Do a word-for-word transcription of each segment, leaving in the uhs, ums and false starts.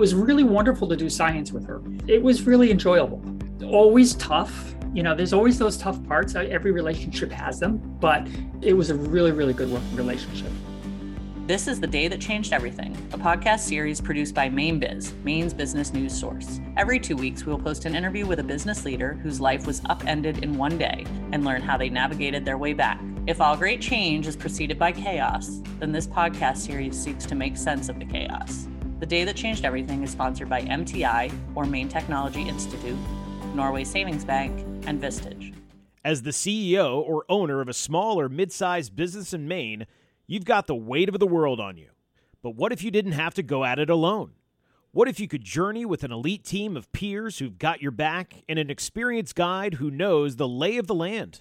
was really wonderful to do science with her. It was really enjoyable. Always tough. You know, there's always those tough parts. Every relationship has them, but it was a really, really good working relationship. This is The Day That Changed Everything, a podcast series produced by MaineBiz, Maine's business news source. Every two weeks, we will post an interview with a business leader whose life was upended in one day and learn how they navigated their way back. If all great change is preceded by chaos, then this podcast series seeks to make sense of the chaos. The Day That Changed Everything is sponsored by M T I, or Maine Technology Institute, Norway Savings Bank, and Vistage. As the C E O or owner of a small or mid-sized business in Maine, you've got the weight of the world on you. But what if you didn't have to go at it alone? What if you could journey with an elite team of peers who've got your back and an experienced guide who knows the lay of the land?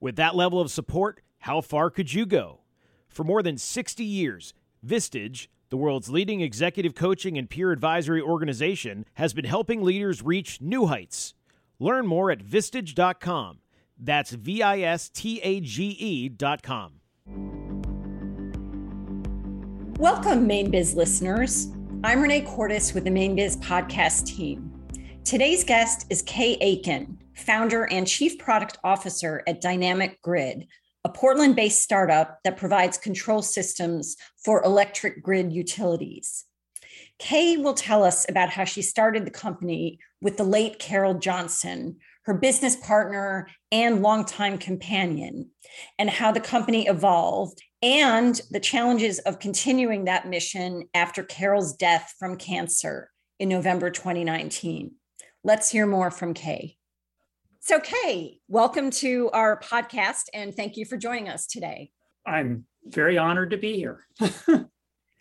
With that level of support, how far could you go? For more than sixty years, Vistage, the world's leading executive coaching and peer advisory organization, has been helping leaders reach new heights. Learn more at vistage dot com. That's V I S T A G E dot com. Welcome, MaineBiz listeners. I'm Renee Cordes with the MaineBiz podcast team. Today's guest is Kay Aikin, founder and chief product officer at Dynamic Grid, a Portland-based startup that provides control systems for electric grid utilities. Kay will tell us about how she started the company with the late Caryl Johnson, her business partner and longtime companion, and how the company evolved and the challenges of continuing that mission after Caryl's death from cancer in November twenty nineteen. Let's hear more from Kay. So Kay, welcome to our podcast and thank you for joining us today. I'm very honored to be here.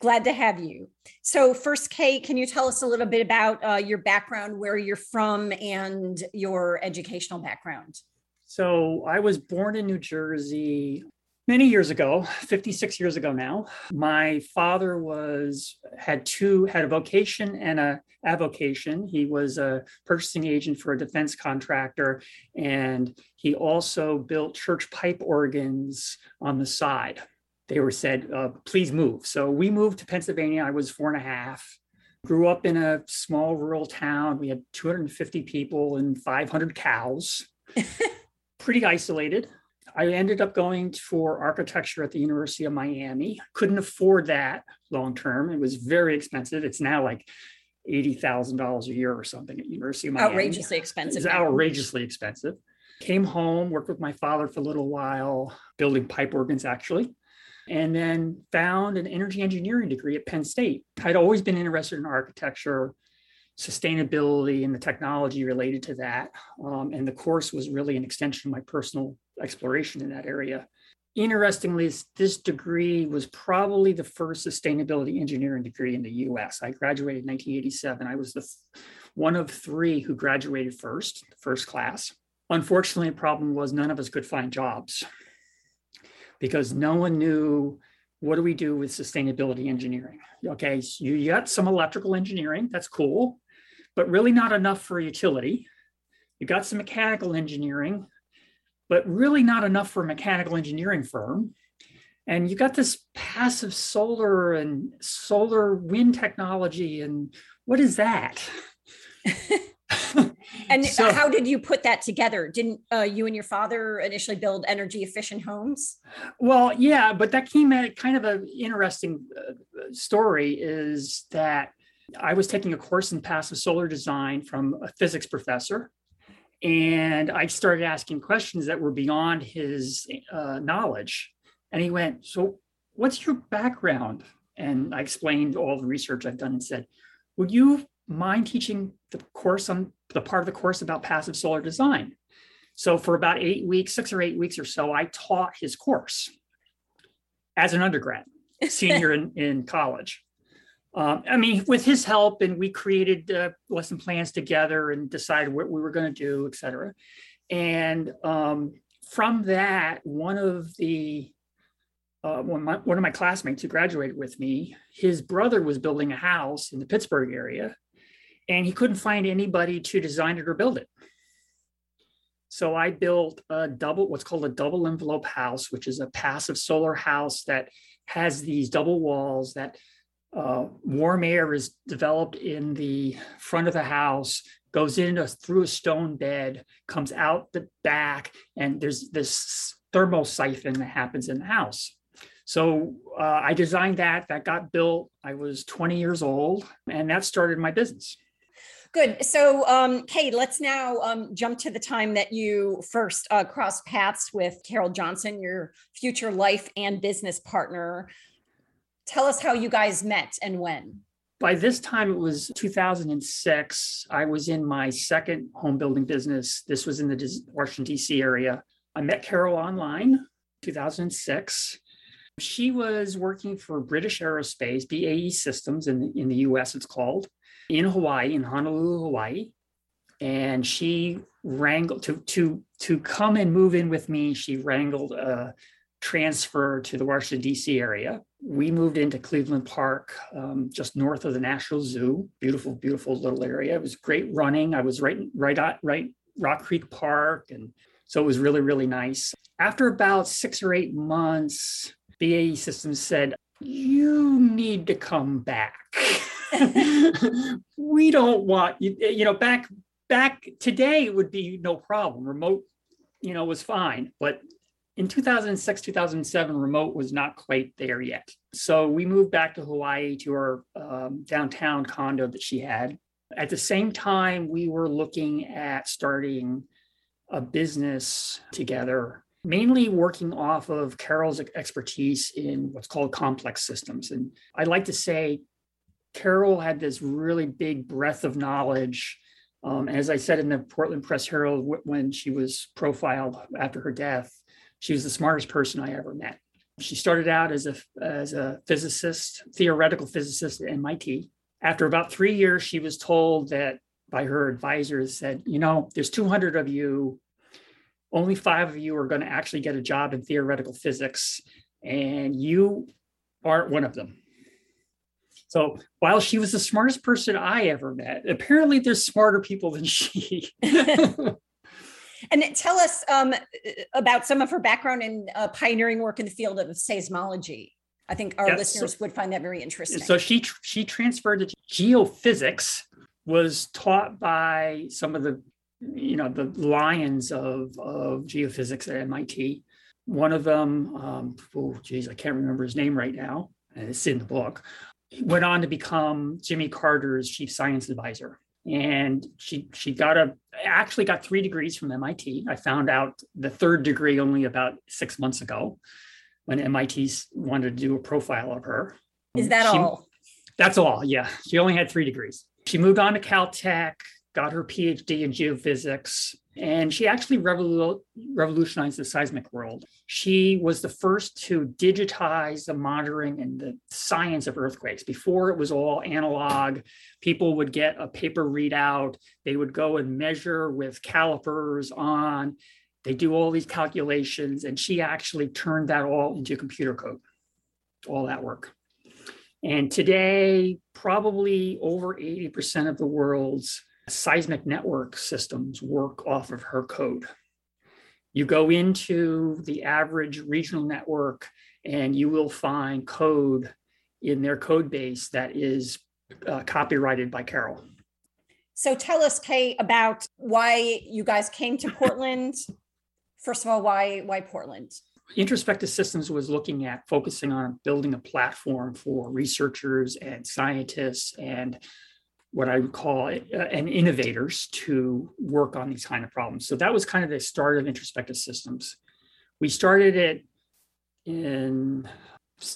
Glad to have you. So first, Kay, can you tell us a little bit about uh, your background, where you're from, and your educational background? So I was born in New Jersey many years ago, fifty-six years ago now. My father was had two, had a vocation and a avocation. He was a purchasing agent for a defense contractor, and he also built church pipe organs on the side. They were said, uh, please move. So we moved to Pennsylvania. I was four and a half, grew up in a small rural town. We had two hundred fifty people and five hundred cows, pretty isolated. I ended up going for architecture at the University of Miami. Couldn't afford that long-term. It was very expensive. It's now like eighty thousand dollars a year or something at University of Miami. Outrageously expensive. It's outrageously expensive. Came home, worked with my father for a little while, building pipe organs actually. And then found an energy engineering degree at Penn State. I'd always been interested in architecture, sustainability, and the technology related to that. Um, and the course was really an extension of my personal exploration in that area. Interestingly, this degree was probably the first sustainability engineering degree in the U S. I graduated in nineteen eighty-seven. I was the f- one of three who graduated first, first class. Unfortunately, the problem was none of us could find jobs, because no one knew, what do we do with sustainability engineering? Okay, so you got some electrical engineering, that's cool, but really not enough for a utility. You got some mechanical engineering, but really not enough for a mechanical engineering firm. And you got this passive solar and solar wind technology, and what is that? And so, how did you put that together? Didn't uh, you and your father initially build energy efficient homes? Well, yeah, but that came at kind of an interesting uh, story is that I was taking a course in passive solar design from a physics professor. And I started asking questions that were beyond his uh, knowledge. And he went, so what's your background? And I explained all the research I've done and said, would you mind teaching the course on the part of the course about passive solar design? So for about eight weeks, six or eight weeks or so, I taught his course as an undergrad, senior in, in college. Um, I mean, with his help, and we created uh, lesson plans together and decided what we were going to do, et cetera. And um, from that, one of the Uh, one, of my, one of my classmates who graduated with me, his brother was building a house in the Pittsburgh area, and he couldn't find anybody to design it or build it. So I built a double, what's called a double envelope house, which is a passive solar house that has these double walls that uh, warm air is developed in the front of the house, goes in a, through a stone bed, comes out the back, and there's this thermal siphon that happens in the house. So uh, I designed that, that got built. I was twenty years old, and that started my business. Good. So, um, Kay, let's now um, jump to the time that you first uh, crossed paths with Caryl Johnson, your future life and business partner. Tell us how you guys met and when. By this time, it was two thousand six. I was in my second home building business. This was in the Washington, D C area. I met Caryl online, two thousand six. She was working for British Aerospace, B A E Systems, in the, in the U S it's called, in Hawaii, in Honolulu, Hawaii. And she wrangled, to, to, to come and move in with me, she wrangled a transfer to the Washington, D C area. We moved into Cleveland Park, um, just north of the National Zoo. Beautiful, beautiful little area. It was great running. I was right, right, at, right, Rock Creek Park. And so it was really, really nice. After about six or eight months, B A E Systems said, you need to come back. We don't want you, you know, back, back today would be no problem. Remote, you know, was fine. But in two thousand six, two thousand seven, remote was not quite there yet. So we moved back to Hawaii to our um, downtown condo that she had. At the same time, we were looking at starting a business together, mainly working off of Caryl's expertise in what's called complex systems. And I like to say Caryl had this really big breadth of knowledge. Um, as I said in the Portland Press Herald, when she was profiled after her death, she was the smartest person I ever met. She started out as a, as a physicist, theoretical physicist at M I T. After about three years, she was told that by her advisors said, you know, there's two hundred of you. Only five of you are going to actually get a job in theoretical physics, and you aren't one of them. So while she was the smartest person I ever met, apparently there's smarter people than she. And tell us um, about some of her background in uh, pioneering work in the field of seismology. I think our yeah, listeners so, would find that very interesting. So she she transferred to geophysics, was taught by some of the you know, the lions of, of geophysics at M I T. One of them, um, oh, geez, I can't remember his name right now. And it's in the book. He went on to become Jimmy Carter's chief science advisor. And she she got a, actually got three degrees from M I T. I found out the third degree only about six months ago when M I T wanted to do a profile of her. Is that she, all? That's all, yeah. She only had three degrees. She moved on to Caltech, got her PhD in geophysics, and she actually revolu- revolutionized the seismic world. She was the first to digitize the monitoring and the science of earthquakes. Before it was all analog, people would get a paper readout, they would go and measure with calipers on, they do all these calculations, and she actually turned that all into computer code, all that work. And today, probably over eighty percent of the world's seismic network systems work off of her code. You go into the average regional network and you will find code in their code base that is uh, copyrighted by Caryl. So tell us, Kay, about why you guys came to Portland. First of all, why why Portland? Introspective Systems was looking at focusing on building a platform for researchers and scientists and what I would call it, uh, and innovators to work on these kind of problems. So that was kind of the start of Introspective Systems. We started it in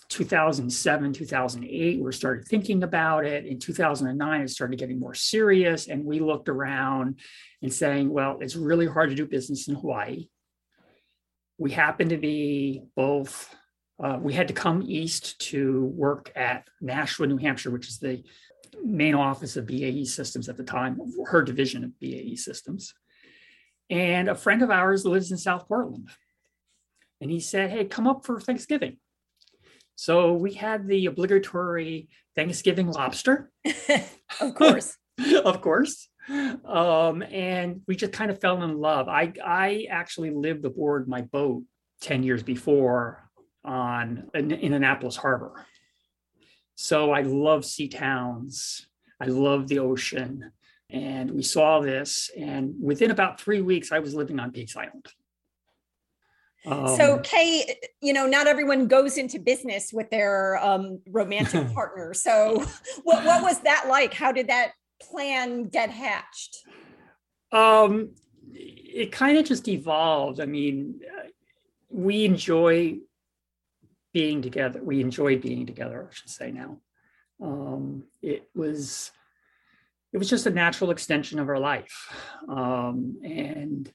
two thousand seven, two thousand eight, we started thinking about it. In two thousand nine, it started getting more serious, and we looked around and saying, well, it's really hard to do business in Hawaii. We happened to be both, uh, we had to come east to work at Nashua, New Hampshire, which is the main office of B A E Systems at the time, her division of B A E Systems. And a friend of ours lives in South Portland. And he said, hey, come up for Thanksgiving. So we had the obligatory Thanksgiving lobster. Of course. Of course. Um, and we just kind of fell in love. I, I actually lived aboard my boat ten years before on in, in Annapolis Harbor. So I love sea towns. I love the ocean. And we saw this. And within about three weeks, I was living on Peaks Island. Um, so Kay, you know, not everyone goes into business with their um, romantic partner. So what, what was that like? How did that plan get hatched? Um, it kind of just evolved. I mean, we enjoy being together. We enjoy being together, I should say now. Um, it was, it was just a natural extension of our life. Um, and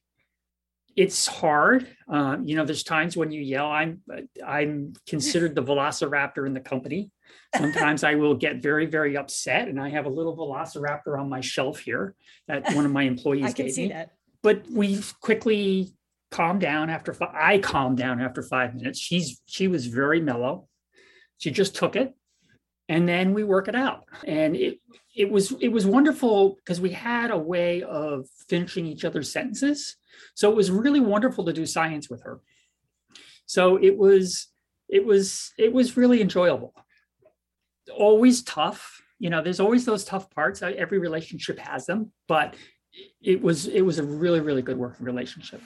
It's hard. Uh, you know, there's times when you yell, I'm I'm considered the velociraptor in the company. Sometimes I will get very, very upset. And I have a little velociraptor on my shelf here that one of my employees I gave can see me. That. But we've quickly calmed down after five. I calmed down after five minutes. She's She was very mellow. She just took it. And then we work it out. And it it was it was wonderful because we had a way of finishing each other's sentences. So it was really wonderful to do science with her. So it was, it was, it was really enjoyable. Always tough, you know. There's always those tough parts. Every relationship has them, but it was, it was a really, really good working relationship.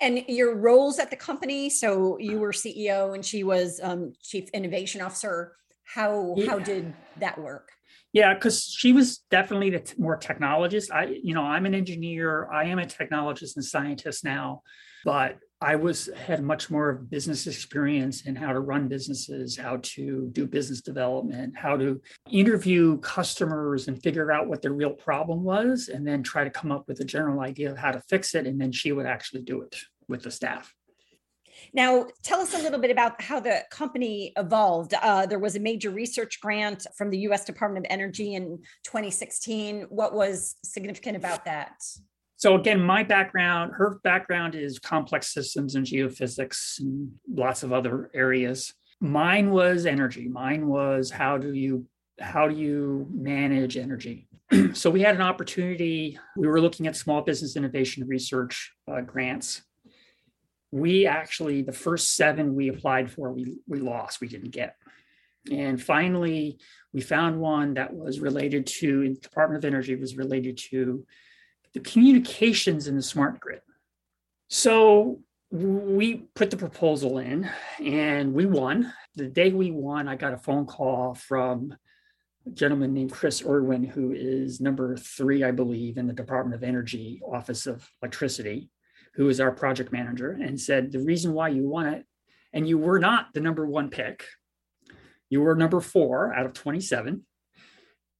And your roles at the company. So you were C E O and she was um, Chief Innovation Officer. How yeah. how did that work? Yeah, because she was definitely the t- more technologist. I, you know, I'm an engineer. I am a technologist and scientist now, but I was had much more business experience in how to run businesses, how to do business development, how to interview customers and figure out what their real problem was, and then try to come up with a general idea of how to fix it. And then she would actually do it with the staff. Now, tell us a little bit about how the company evolved. Uh, there was a major research grant from the U S Department of Energy in twenty sixteen. What was significant about that? So again, my background, her background is complex systems and geophysics and lots of other areas. Mine was energy. Mine was how do you how do you manage energy? So we had an opportunity. We were looking at small business innovation research uh, grants. We actually, the first seven we applied for, we we lost, we didn't get. And finally, we found one that was related to, in the Department of Energy, was related to the communications in the smart grid. So we put the proposal in and we won. The day we won, I got a phone call from a gentleman named Chris Irwin, who is number three, I believe, in the Department of Energy Office of Electricity, who is our project manager, and said, the reason why you won it, and you were not the number one pick, you were number four out of twenty-seven,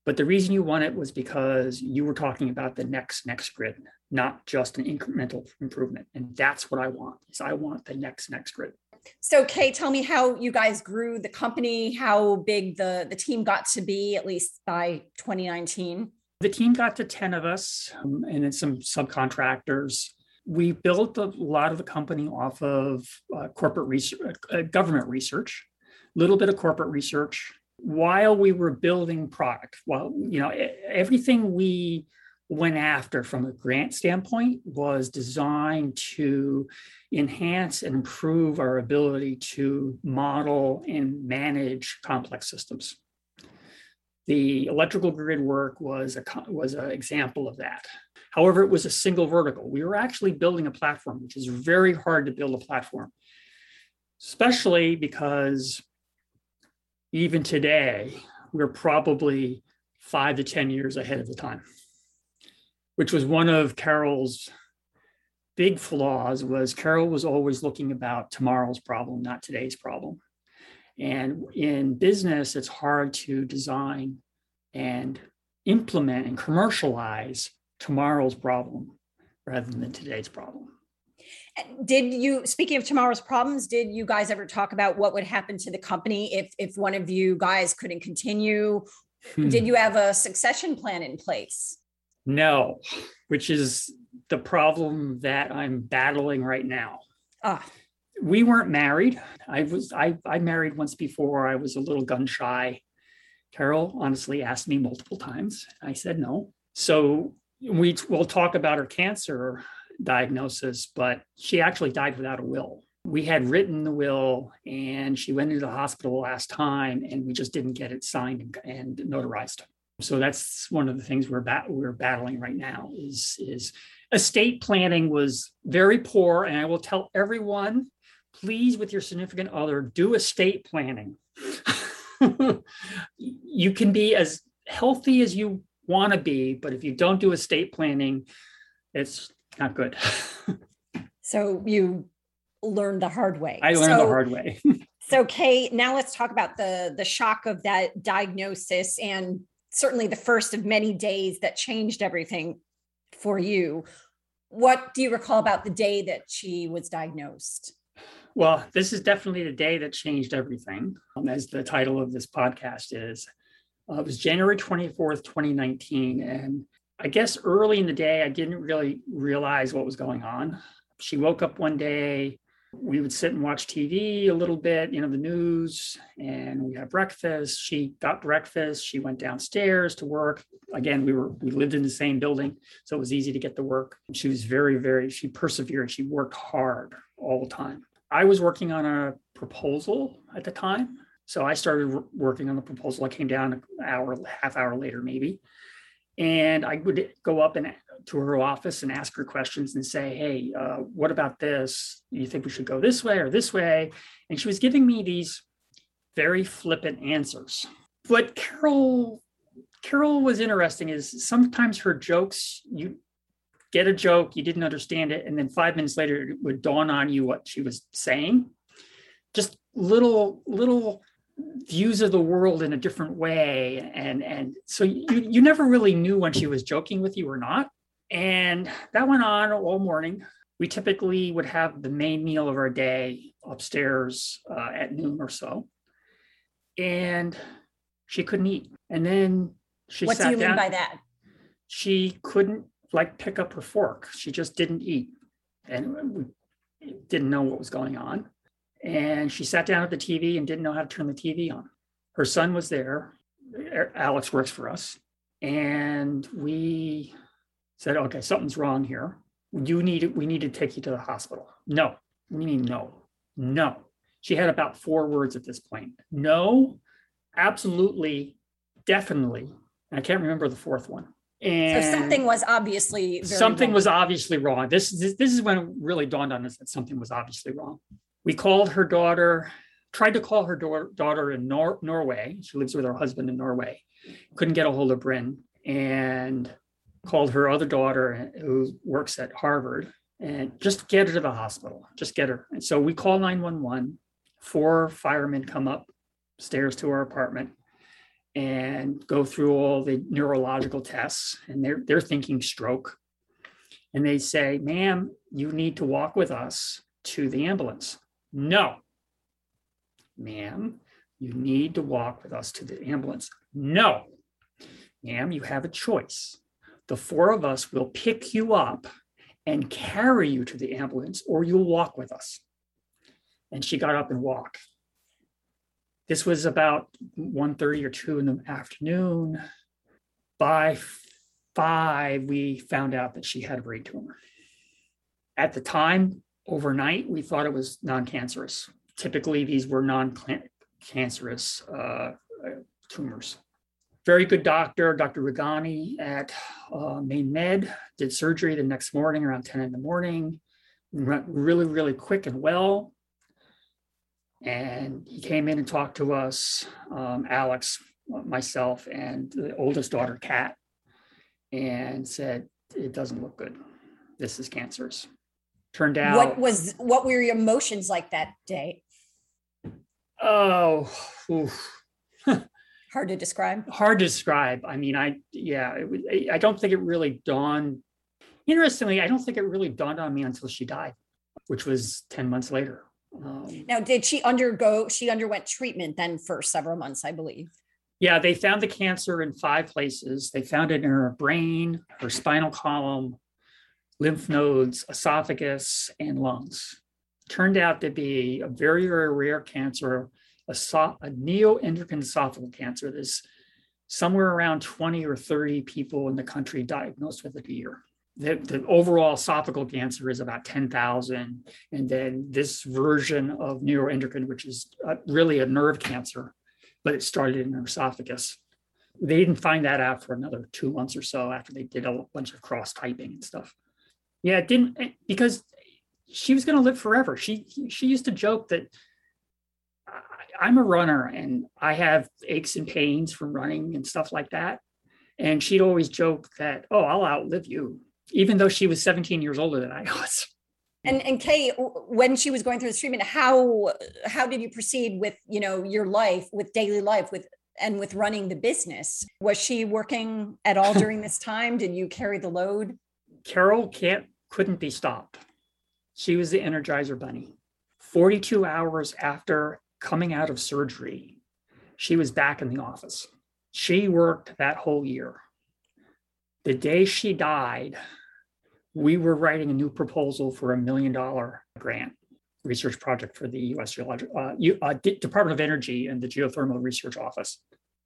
but the reason you won it was because you were talking about the next, next grid, not just an incremental improvement. And that's what I want, is I want the next, next grid. So Kay, tell me how you guys grew the company, how big the, the team got to be, at least by twenty nineteen. The team got to ten of us, um, and then some subcontractors. We built a lot of the company off of uh, corporate research, uh, government research, a little bit of corporate research while we were building product. Well, you know, everything we went after from a grant standpoint was designed to enhance and improve our ability to model and manage complex systems. The electrical grid work was a was an example of that. However, it was a single vertical. We were actually building a platform, which is very hard to build a platform, especially because even today, we're probably five to ten years ahead of the time, which was one of Caryl's big flaws. Was Caryl was always looking about tomorrow's problem, not today's problem. And in business, it's hard to design and implement and commercialize tomorrow's problem rather than today's problem. Did you, speaking of tomorrow's problems, did you guys ever talk about what would happen to the company if, if one of you guys couldn't continue? Hmm. Did you have a succession plan in place? No, which is the problem that I'm battling right now. Ah. We weren't married. I was, I, I married once before. I was a little gun shy. Caryl honestly asked me multiple times. I said no. So we will talk about her cancer diagnosis, but she actually died without a will. we had written the will and she went into the hospital last time and we just didn't get it signed and notarized. So that's one of the things we're bat- we're battling right now is, is estate planning was very poor. And I will tell everyone, please, with your significant other, do estate planning. You can be as healthy as you want to be, but if you don't do estate planning, it's not good. So you learned the hard way. I learned so, the hard way. So, Kay, now let's talk about the, the shock of that diagnosis and certainly the first of many days that changed everything for you. What do you recall about the day that she was diagnosed? Well, this is definitely the day that changed everything, um, as the title of this podcast is. Uh, it was January twenty-fourth, twenty nineteen. And I guess early in the day, I didn't really realize what was going on. She woke up one day, we would sit and watch T V a little bit, you know, the news, and we had breakfast. She got breakfast. She went downstairs to work. Again, we were, we lived in the same building, so it was easy to get to work. She was very, very, she persevered. She worked hard all the time. I was working on a proposal at the time. So I started working on the proposal. I came down an hour, half hour later, maybe. And I would go up and to her office and ask her questions and say, hey, uh, what about this? Do you think we should go this way or this way? And she was giving me these very flippant answers. What Caryl, Caryl was interesting is sometimes her jokes, you get a joke, you didn't understand it, and then five minutes later, it would dawn on you what she was saying. Just little, little views of the world in a different way. And, and so you, you never really knew when she was joking with you or not. And that went on all morning. We typically would have the main meal of our day upstairs uh, at noon or so. And she couldn't eat. And then she sat down. What do you mean by that? She couldn't like pick up her fork. She just didn't eat. And we didn't know what was going on. And she sat down at the T V and didn't know how to turn the T V on. Her son was there. Alex works for us. And we said, okay, something's wrong here. You need, we need to take you to the hospital. No, we mean no, no. She had about four words at this point. No, absolutely, definitely. And I can't remember the fourth one. And so something was obviously very something wrong. was obviously wrong. This, this this is when it really dawned on us that something was obviously wrong. We called her daughter, tried to call her do- daughter in Nor- Norway. She lives with her husband in Norway. Couldn't get a hold of Bryn, and called her other daughter who works at Harvard, and just get her to the hospital. Just get her. And so we call nine one one. Four firemen come up stairs to our apartment and go through all the neurological tests, and they're they're thinking stroke. And they say, ma'am, you need to walk with us to the ambulance. No. Ma'am, you need to walk with us to the ambulance. No. Ma'am, you have a choice. The four of us will pick you up and carry you to the ambulance, or you'll walk with us. And she got up and walked. This was about one thirty or two in the afternoon. By five, we found out that she had a brain tumor. At the time, overnight, we thought it was non-cancerous. Typically, these were non-cancerous uh, tumors. Very good doctor, Doctor Rigani at uh, Maine Med, did surgery the next morning around ten in the morning. Went really, really quick and well. And he came in and talked to us, um, Alex, myself, and the oldest daughter, Kat, and said, it doesn't look good. This is cancerous. Turned out. What was, what were your emotions like that day? Oh, hard to describe. Hard to describe. I mean, I, yeah, it, I don't think it really dawned. Interestingly, I don't think it really dawned on me until she died, which was ten months later. Um, now, did she undergo, she underwent treatment then for several months, I believe. Yeah, they found the cancer in five places. They found it in her brain, her spinal column, lymph nodes, esophagus, and lungs. Turned out to be a very, very rare cancer, a, so- a neuroendocrine esophageal cancer. There's somewhere around twenty or thirty people in the country diagnosed with it a year. the, the overall esophageal cancer is about ten thousand. And then this version of neuroendocrine, which is uh, really a nerve cancer, but it started in the esophagus. They didn't find that out for another two months or so after they did a bunch of cross-typing and stuff. Yeah, it didn't, because she was going to live forever. She she used to joke that I'm a runner and I have aches and pains from running and stuff like that. And she'd always joke that, oh, I'll outlive you, even though she was seventeen years older than I was. And and Kay, when she was going through this treatment, how how did you proceed with, you know, your life, with daily life, with and with running the business? Was she working at all during this time? Did you carry the load? Caryl can't couldn't be stopped. She was the Energizer Bunny. forty-two hours after coming out of surgery, she was back in the office. She worked that whole year. The day she died, we were writing a new proposal for a million dollar grant research project for the U S Geological uh, uh, Department of Energy and the Geothermal Research Office.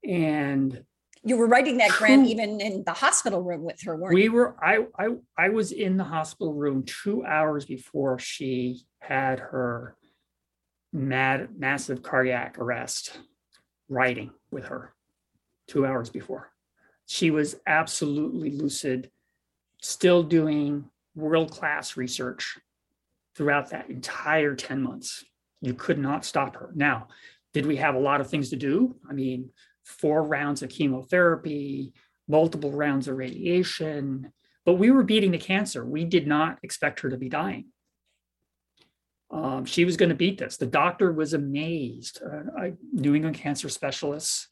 And you were writing that grant two, even in the hospital room with her, weren't we you? Were, I, I, I was in the hospital room two hours before she had her mad, massive cardiac arrest, writing with her. Two hours before. She was absolutely lucid, still doing world-class research throughout that entire ten months. You could not stop her. Now, did we have a lot of things to do? I mean, four rounds of chemotherapy, multiple rounds of radiation, but we were beating the cancer. We did not expect her to be dying. Um, she was going to beat this. The doctor was amazed. Uh, I, New England Cancer Specialists,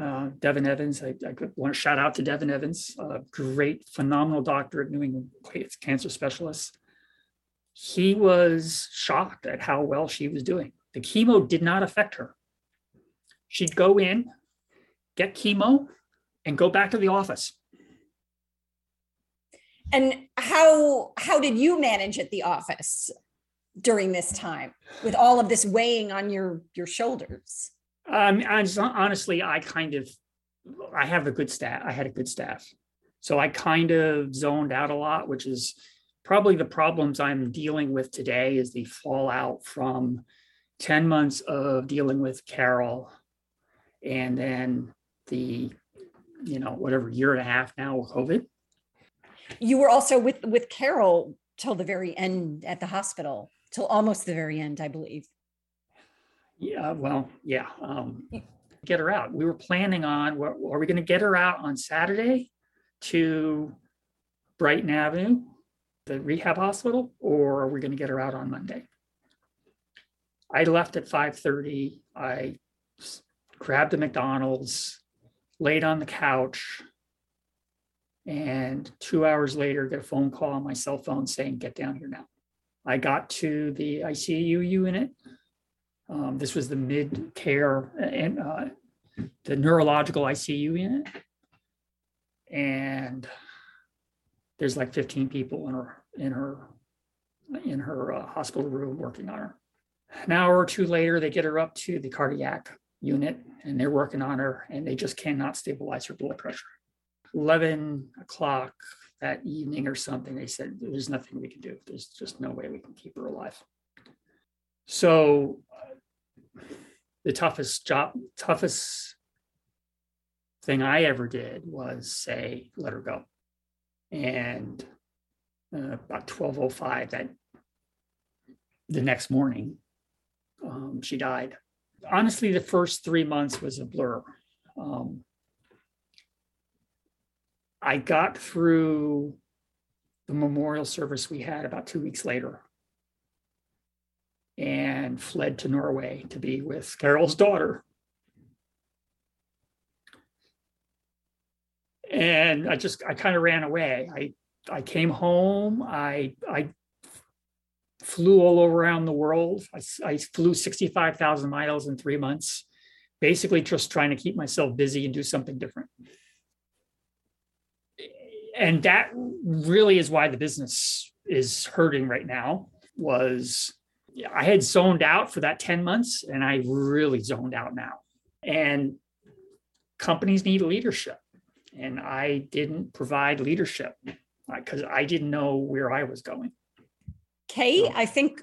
Uh, Devin Evans, I, I want to shout out to Devin Evans, a great, phenomenal doctor at New England Cancer Specialists. He was shocked at how well she was doing. The chemo did not affect her. She'd go in, get chemo, and go back to the office. And how how did you manage at the office during this time with all of this weighing on your, your shoulders? Um, I just, honestly, I kind of, I have a good staff. I had a good staff. So I kind of zoned out a lot, which is probably the problems I'm dealing with today is the fallout from ten months of dealing with Caryl and then the, you know, whatever year and a half now with COVID. You were also with, with Caryl till the very end at the hospital, till almost the very end, I believe. Yeah, well, yeah, um, get her out. We were planning on, what, are we going to get her out on Saturday to Brighton Avenue, the rehab hospital, or are we going to get her out on Monday? I left at five thirty. I grabbed a McDonald's, laid on the couch, and two hours later, get a phone call on my cell phone saying, get down here now. I got to the I C U unit. Um, this was the mid-care and uh, the neurological I C U unit. And there's like fifteen people in her in her in her uh, hospital room working on her. An hour or two later, they get her up to the cardiac unit and they're working on her and they just cannot stabilize her blood pressure. eleven o'clock that evening or something, they said, there's nothing we can do. There's just no way we can keep her alive. So the toughest job, toughest thing I ever did was say, let her go. And uh, about twelve oh five that the next morning, um, she died. Honestly, the first three months was a blur. Um, I got through the memorial service we had about two weeks later and fled to Norway to be with Carol's daughter. And I just, I kind of ran away. I I came home, I I flew all around the world. I, I flew sixty-five thousand miles in three months, basically just trying to keep myself busy and do something different. And that really is why the business is hurting right now, was I had zoned out for that ten months and I really zoned out now. And companies need leadership. And I didn't provide leadership. because I didn't know where I was going. Kay, so. I think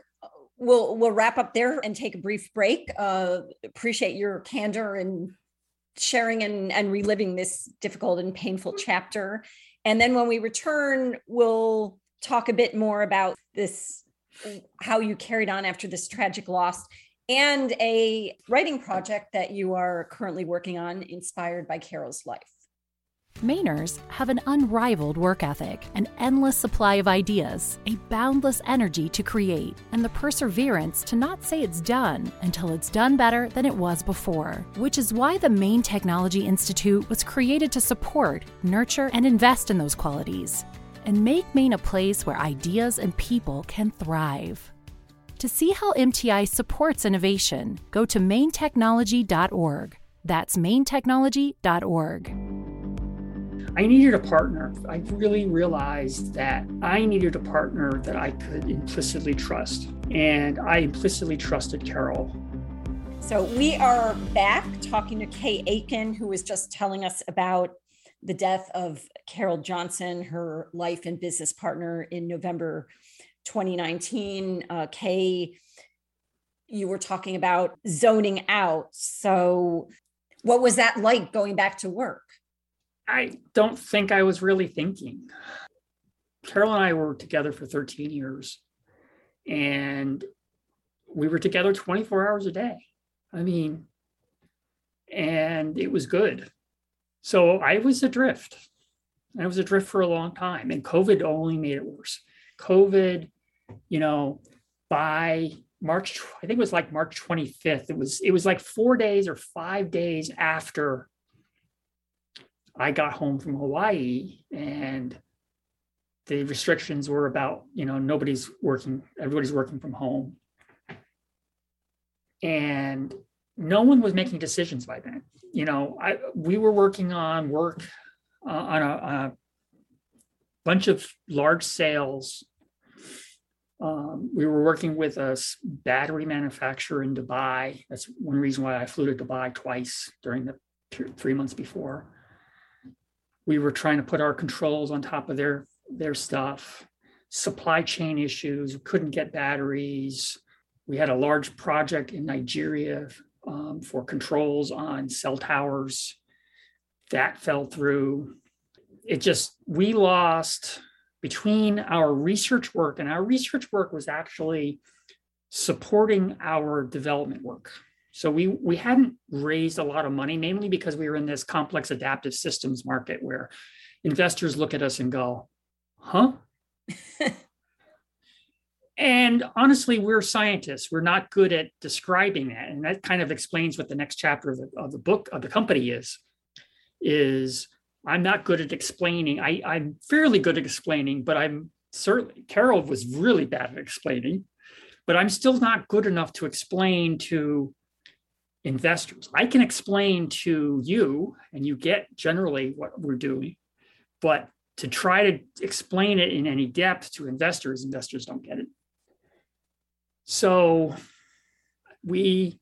we'll we'll wrap up there and take a brief break. Uh, appreciate your candor and sharing and, and reliving this difficult and painful chapter. And then when we return, we'll talk a bit more about this, how you carried on after this tragic loss, and a writing project that you are currently working on inspired by Carol's life. Mainers have an unrivaled work ethic, an endless supply of ideas, a boundless energy to create, and the perseverance to not say it's done until it's done better than it was before, which is why the Maine Technology Institute was created to support, nurture, and invest in those qualities, and make Maine a place where ideas and people can thrive. To see how M T I supports innovation, go to maine technology dot org. That's maine technology dot org. I needed a partner. I really realized that I needed a partner that I could implicitly trust. And I implicitly trusted Caryl. So we are back talking to Kay Aikin, who was just telling us about the death of Caryl Johnson, her life and business partner, in November twenty nineteen. Uh, Kay, you were talking about zoning out. So what was that like going back to work? I don't think I was really thinking. Caryl and I were together for thirteen years, and we were together twenty-four hours a day. I mean, and it was good. So I was adrift. I was adrift for a long time, and COVID only made it worse. COVID, you know, by March, I think it was like March twenty-fifth. It was, it was like four days or five days after I got home from Hawaii, and the restrictions were about, you know, nobody's working, everybody's working from home. And no one was making decisions by then. You know, I, we were working on work uh, on, a, on a bunch of large sales. Um, we were working with a battery manufacturer in Dubai. That's one reason why I flew to Dubai twice during the two, three months before. We were trying to put our controls on top of their, their stuff, supply chain issues, we couldn't get batteries. We had a large project in Nigeria um, for controls on cell towers. That fell through. It just, we lost between our research work, and our research work was actually supporting our development work. So we we hadn't raised a lot of money, mainly because we were in this complex adaptive systems market where investors look at us and go, huh? And honestly, we're scientists. We're not good at describing that. And that kind of explains what the next chapter of the, of the book, of the company is, is I'm not good at explaining. I, I'm fairly good at explaining, but I'm certainly, Caryl was really bad at explaining, but I'm still not good enough to explain to investors. I can explain to you, and you get generally what we're doing, but to try to explain it in any depth to investors, investors don't get it. So we,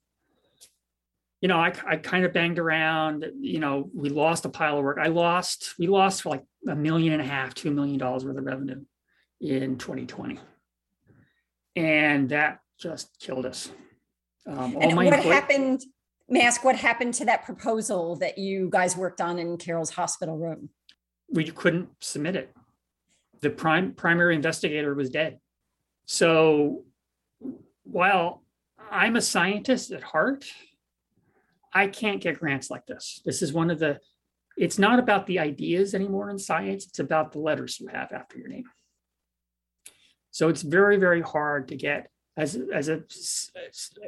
you know, I, I kind of banged around, you know, we lost a pile of work. I lost, we lost like a million and a half, two million dollars worth of revenue in twenty twenty. And that just killed us. Um, all and my what employees- happened? May I ask what happened to that proposal that you guys worked on in Carol's hospital room? We couldn't submit it. The prime primary investigator was dead. So while I'm a scientist at heart, I can't get grants like this. This is one of the, it's not about the ideas anymore in science. It's about the letters you have after your name. So it's very, very hard to get. As, as an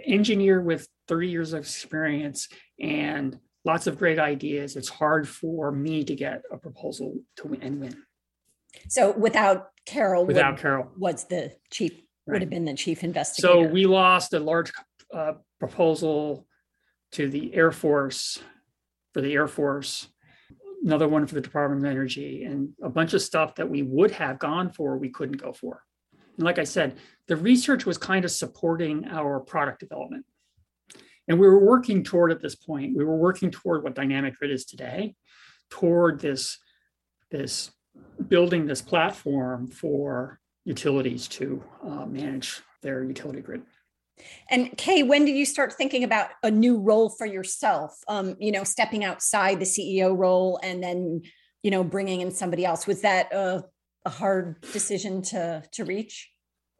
engineer with thirty years of experience and lots of great ideas, it's hard for me to get a proposal to win and win. So without Caryl, without would, Caryl, was the chief right. would have been the chief investigator. So we lost a large uh, proposal to the Air Force for the Air Force, another one for the Department of Energy, and a bunch of stuff that we would have gone for, we couldn't go for. And like I said, the research was kind of supporting our product development. And we were working toward, at this point, we were working toward what Dynamic Grid is today, toward this, this building this platform for utilities to uh, manage their utility grid. And Kay, when did you start thinking about a new role for yourself? Um, you know, stepping outside the C E O role and then, you know, bringing in somebody else. Was that a, a hard decision to, to reach?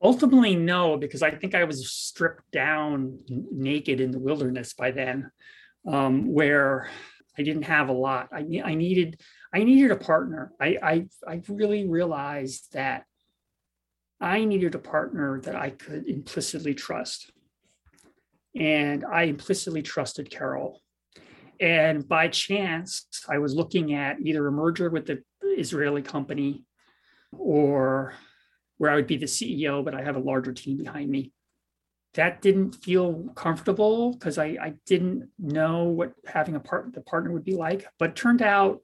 Ultimately, no, because I think I was stripped down naked in the wilderness by then, um, where I didn't have a lot. I, I needed I needed a partner. I, I I really realized that I needed a partner that I could implicitly trust. And I implicitly trusted Caryl. And by chance, I was looking at either a merger with the Israeli company or where I would be the C E O, but I have a larger team behind me. That didn't feel comfortable because I, I didn't know what having a part, the partner would be like. But it turned out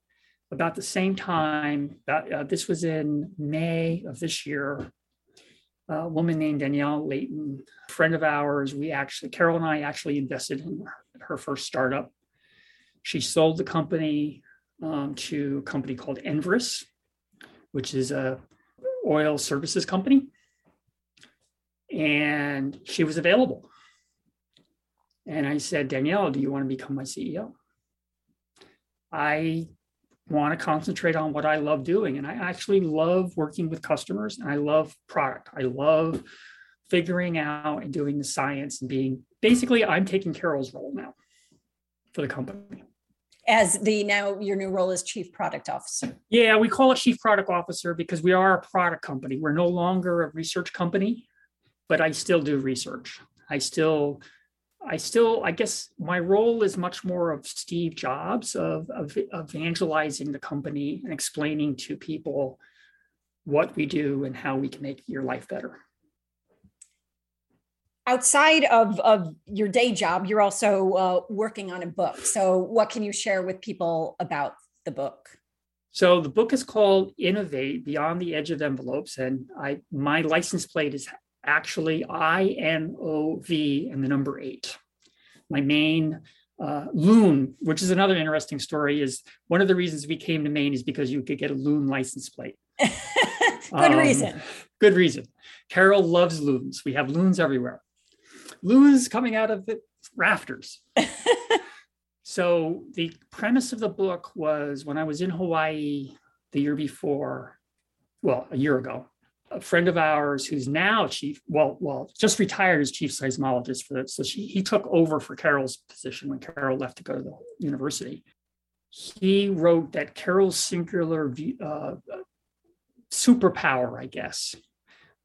about the same time, about, uh, this was in May of this year, a woman named Danielle Layton, a friend of ours, we actually, Caryl and I actually invested in her, her first startup. She sold the company um, to a company called Enveris, which is a oil services company. And she was available. And I said, Danielle, do you want to become my C E O? I want to concentrate on what I love doing. And I actually love working with customers and I love product. I love figuring out and doing the science and being, basically I'm taking Carol's role now for the company. As the, now your new role is Chief Product Officer. Yeah, we call it Chief Product Officer because we are a product company. We're no longer a research company, but I still do research. I still, I still, I guess my role is much more of Steve Jobs, of, of evangelizing the company and explaining to people what we do and how we can make your life better. Outside of, of your day job, you're also uh, working on a book. So what can you share with people about the book? So the book is called Innovate Beyond the Edge of Envelopes. And I my license plate is actually I N O V and the number eight. My main uh, loon, which is another interesting story, is one of the reasons we came to Maine is because you could get a loon license plate. Good um, reason. Good reason. Caryl loves loons. We have loons everywhere. Loons coming out of the rafters. So the premise of the book was when I was in Hawaii the year before, well, a year ago, a friend of ours who's now chief, well, well, just retired as chief seismologist for that. So she, he took over for Carol's position when Caryl left to go to the university. He wrote that Carol's singular uh, superpower, I guess,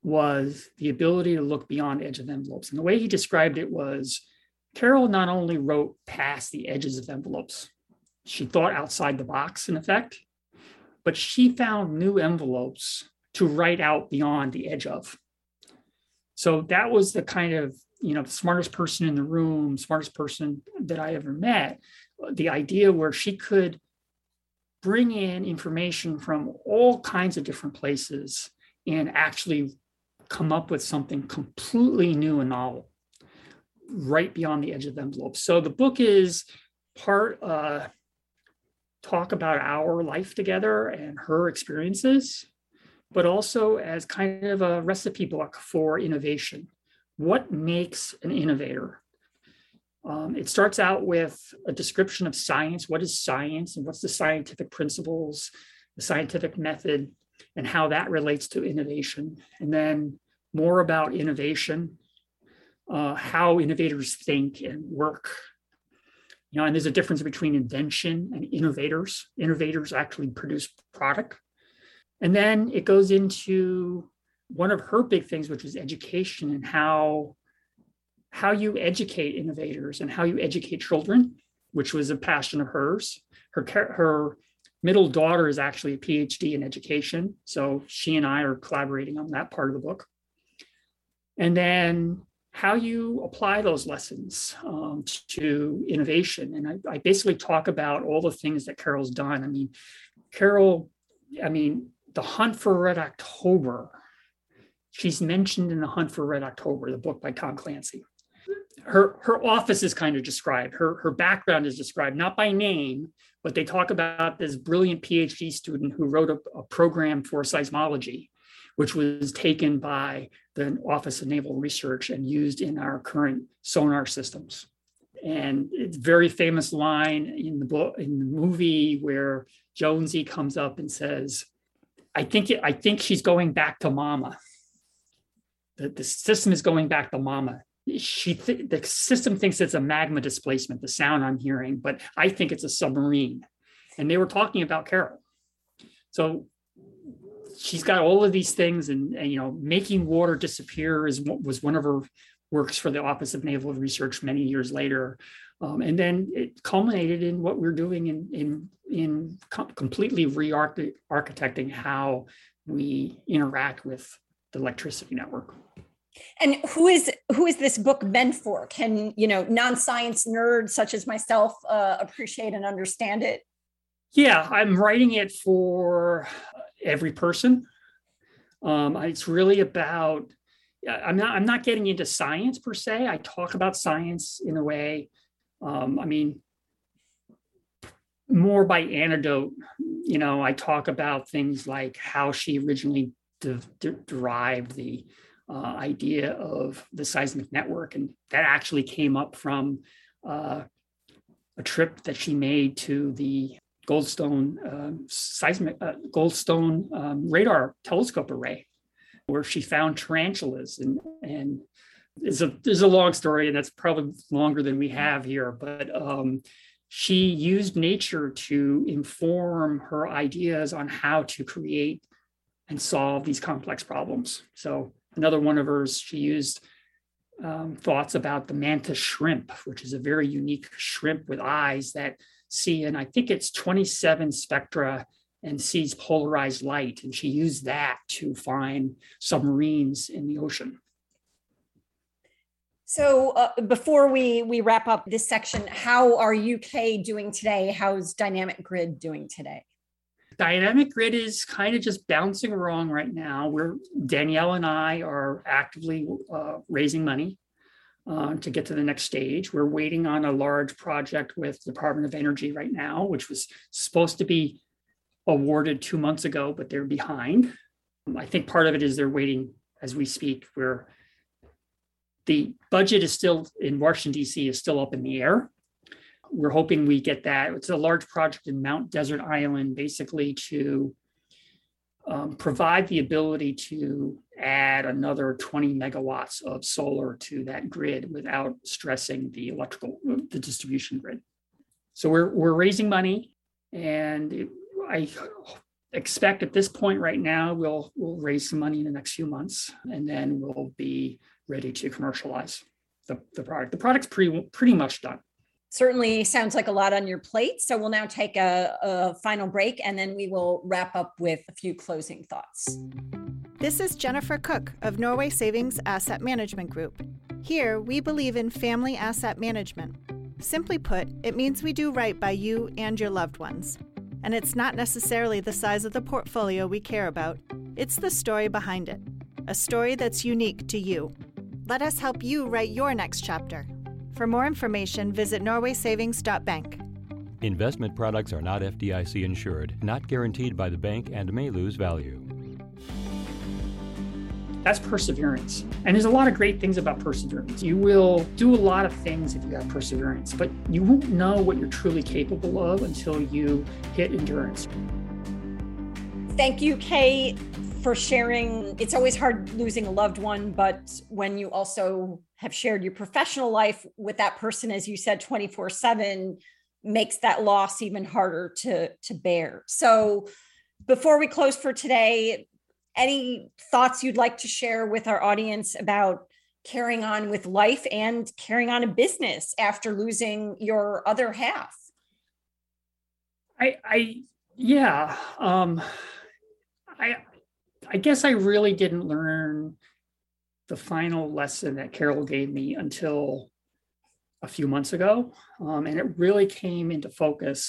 was the ability to look beyond edge of envelopes. And the way he described it was Caryl not only wrote past the edges of envelopes, she thought outside the box in effect, but she found new envelopes to write out beyond the edge of. So that was the kind of, you know, the smartest person in the room, smartest person that I ever met. The idea where she could bring in information from all kinds of different places and actually come up with something completely new and novel, right beyond the edge of the envelope. So the book is part uh, talk about our life together and her experiences, but also as kind of a recipe book for innovation. What makes an innovator? Um, it starts out with a description of science. What is science and what's the scientific principles, the scientific method, and how that relates to innovation. And then more about innovation, uh, how innovators think and work. You know, and there's a difference between invention and innovators. Innovators actually produce product. And then it goes into one of her big things, which is education and how how you educate innovators and how you educate children, which was a passion of hers. Her her middle daughter is actually a P H D in education. So she and I are collaborating on that part of the book. And then how you apply those lessons um, to innovation. And I, I basically talk about all the things that Carol's done. I mean, Caryl, I mean, The Hunt for Red October. She's mentioned in The Hunt for Red October, the book by Tom Clancy. Her her office is kind of described. Her her background is described, not by name, but they talk about this brilliant PhD student who wrote a, a program for seismology, which was taken by the Office of Naval Research and used in our current sonar systems. And it's a very famous line in the book, in the movie, where Jonesy comes up and says, I think I think she's going back to mama. The, the system is going back to mama. She th- the system thinks it's a magma displacement, the sound I'm hearing, but I think it's a submarine. And they were talking about Caryl. So she's got all of these things, and, and you know, making water disappear is was one of her works for the Office of Naval Research many years later. Um, and then it culminated in what we're doing in in, in com- completely re-architecting how we interact with the electricity network. And who is who is this book meant for? Can, you know, non-science nerds such as myself uh, appreciate and understand it? Yeah, I'm writing it for every person. Um, it's really about, I'm not I'm not getting into science per se. I talk about science in a way, um, I mean, more by anecdote. You know, I talk about things like how she originally de- de- derived the Uh, idea of the seismic network. And that actually came up from uh, a trip that she made to the Goldstone uh, seismic uh, Goldstone um, radar telescope array, where she found tarantulas. And and it's a there's a long story, and that's probably longer than we have here. But um, she used nature to inform her ideas on how to create and solve these complex problems. So another one of hers, she used um, thoughts about the mantis shrimp, which is a very unique shrimp with eyes that see, and I think it's twenty-seven spectra, and sees polarized light. And she used that to find submarines in the ocean. So uh, before we, we wrap up this section, how are U K doing today? How's Dynamic Grid doing today? Dynamic Grid is kind of just bouncing along right now. We're Danielle and I are actively uh, raising money uh, to get to the next stage. We're waiting on a large project with the Department of Energy right now, which was supposed to be awarded two months ago, but they're behind. I think part of it is they're waiting as we speak, where the budget is still in Washington, D C is still up in the air. We're hoping we get that. It's a large project in Mount Desert Island, basically to um, provide the ability to add another twenty megawatts of solar to that grid without stressing the electrical, the distribution grid. So we're we're raising money, and it, I expect at this point right now we'll we'll raise some money in the next few months, and then we'll be ready to commercialize the, the product. The product's pretty pretty much done. Certainly sounds like a lot on your plate. So we'll now take a, a final break, and then we will wrap up with a few closing thoughts. This is Jennifer Cook of Norway Savings Asset Management Group. Here, we believe in family asset management. Simply put, it means we do right by you and your loved ones. And it's not necessarily the size of the portfolio we care about. It's the story behind it, a story that's unique to you. Let us help you write your next chapter. For more information, visit norway savings dot bank. Investment products are not F D I C insured, not guaranteed by the bank, and may lose value. That's perseverance. And there's a lot of great things about perseverance. You will do a lot of things if you have perseverance, but you won't know what you're truly capable of until you hit endurance. Thank you, Kay, for sharing. It's always hard losing a loved one, but when you also have shared your professional life with that person, as you said, twenty-four seven, makes that loss even harder to, to bear. So before we close for today, any thoughts you'd like to share with our audience about carrying on with life and carrying on a business after losing your other half? I, I yeah, um, I, I guess I really didn't learn the final lesson that Caryl gave me until a few months ago. Um, and it really came into focus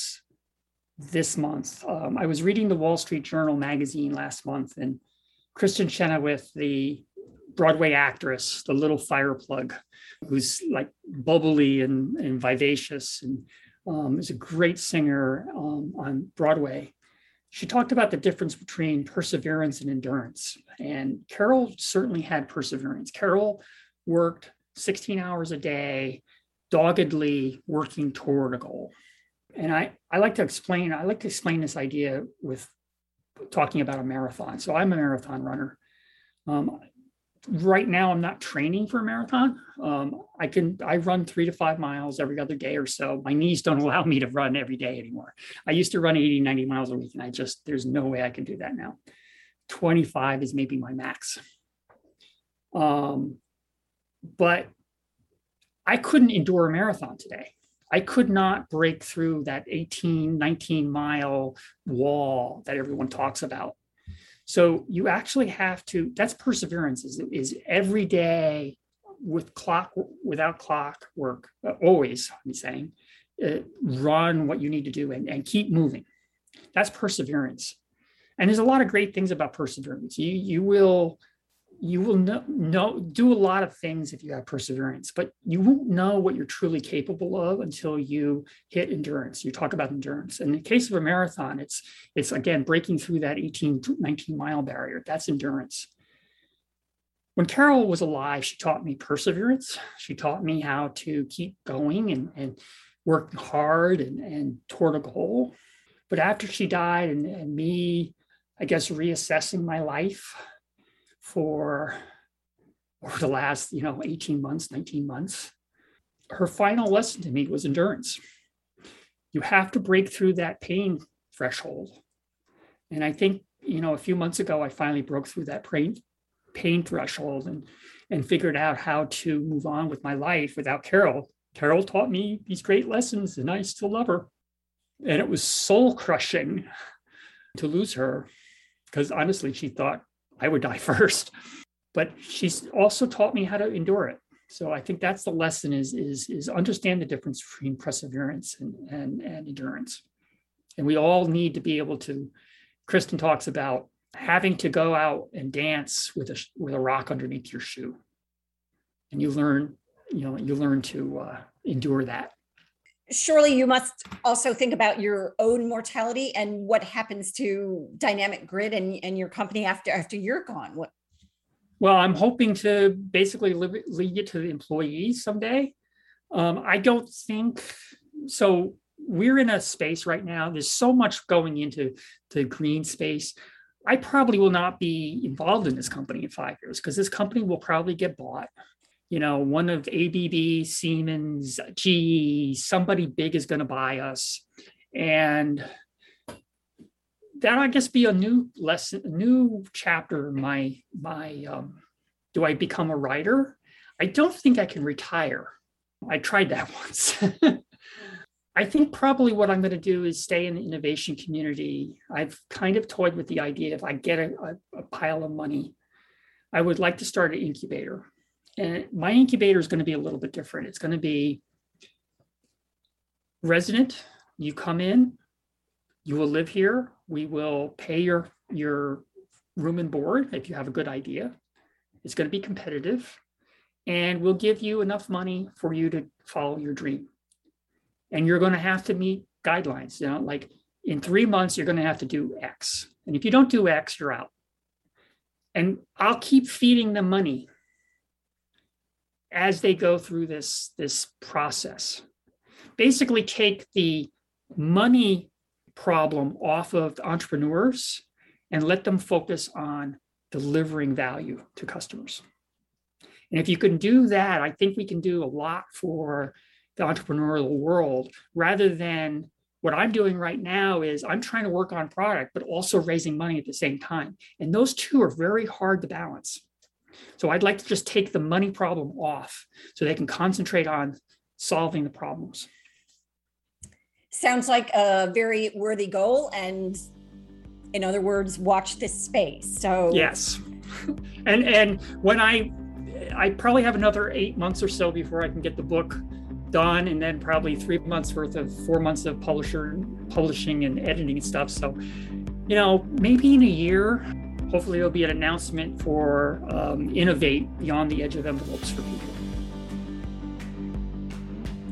this month. Um, I was reading the Wall Street Journal magazine last month, and Kristen Chenoweth, the Broadway actress, the little fireplug, who's like bubbly and, and vivacious and um, is a great singer um, on Broadway. She talked about the difference between perseverance and endurance. And Caryl certainly had perseverance. Caryl worked sixteen hours a day, doggedly working toward a goal. And I, I like to explain, I like to explain this idea with talking about a marathon. So I'm a marathon runner. Um, right now, I'm not training for a marathon. Um, I can, I run three to five miles every other day or so. My knees don't allow me to run every day anymore. I used to run eighty, ninety miles a week, and I just, there's no way I can do that now. twenty-five is maybe my max. Um, but I couldn't endure a marathon today. I could not break through that eighteen, nineteen mile wall that everyone talks about. So you actually have to, that's perseverance, is, is every day with clock, without clock work, always, I'm saying, uh, run what you need to do and, and keep moving. That's perseverance. And there's a lot of great things about perseverance. You, you will... You will know, know, do a lot of things if you have perseverance, but you won't know what you're truly capable of until you hit endurance. You talk about endurance. In the case of a marathon, it's, it's again, breaking through that eighteen, nineteen mile barrier. That's endurance. When Caryl was alive, she taught me perseverance. She taught me how to keep going and, and work hard and, and toward a goal. But after she died and, and me, I guess, reassessing my life, for over the last, you know, eighteen months, nineteen months, her final lesson to me was endurance. You have to break through that pain threshold. And I think, you know, a few months ago, I finally broke through that pain, pain threshold and, and figured out how to move on with my life without Caryl. Caryl taught me these great lessons, and I still love her. And it was soul crushing to lose her, because honestly, she thought I would die first, but she's also taught me how to endure it. So I think that's the lesson, is, is, is understand the difference between perseverance and, and, and endurance. And we all need to be able to, Kristen talks about having to go out and dance with a, with a rock underneath your shoe. And you learn, you know, you learn to uh, endure that. Surely you must also think about your own mortality and what happens to Dynamic Grid and, and your company after after you're gone. What? Well, I'm hoping to basically leave, leave it to the employees someday. Um, I don't think so. We're in a space right now. There's so much going into the green space. I probably will not be involved in this company in five years because this company will probably get bought. You know, one of A B B, Siemens, G E, somebody big is going to buy us. And that, I guess, be a new lesson, a new chapter in my, my um, do I become a writer? I don't think I can retire. I tried that once. I think probably what I'm going to do is stay in the innovation community. I've kind of toyed with the idea, if I get a, a pile of money, I would like to start an incubator. And my incubator is going to be a little bit different. It's going to be resident. You come in, you will live here. We will pay your, your room and board if you have a good idea. It's going to be competitive. And we'll give you enough money for you to follow your dream. And you're going to have to meet guidelines. You know, like in three months, you're going to have to do X. And if you don't do X, you're out. And I'll keep feeding them money as they go through this, this process. Basically take the money problem off of the entrepreneurs and let them focus on delivering value to customers. And if you can do that, I think we can do a lot for the entrepreneurial world, rather than what I'm doing right now is I'm trying to work on product, but also raising money at the same time. And those two are very hard to balance. So I'd like to just take the money problem off so they can concentrate on solving the problems. Sounds like a very worthy goal. And in other words, watch this space. So yes. And and when I, I probably have another eight months or so before I can get the book done, and then probably three months worth of four months of publisher publishing and editing and stuff. So, you know, maybe in a year, hopefully it'll be an announcement for um, Innovate Beyond the Edge of Envelopes for people.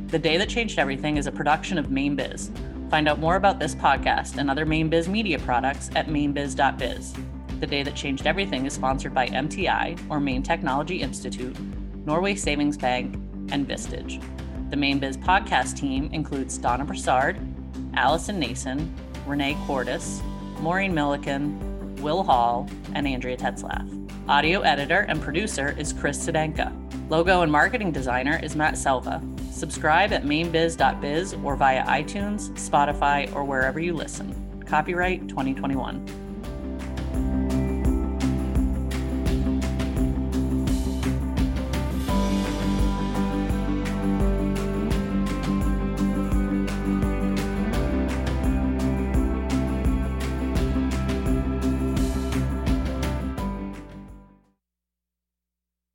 The Day That Changed Everything is a production of MaineBiz. Find out more about this podcast and other MaineBiz media products at maine biz dot biz. The Day That Changed Everything is sponsored by M T I, or Maine Technology Institute, Norway Savings Bank, and Vistage. The MaineBiz podcast team includes Donna Broussard, Allison Nason, Renee Cordes, Maureen Milliken, Will Hall, and Andrea Tetzlaff. Audio editor and producer is Chris Sedenka. Logo and marketing designer is Matt Selva. Subscribe at maine biz dot biz or via iTunes, Spotify, or wherever you listen. Copyright twenty twenty-one.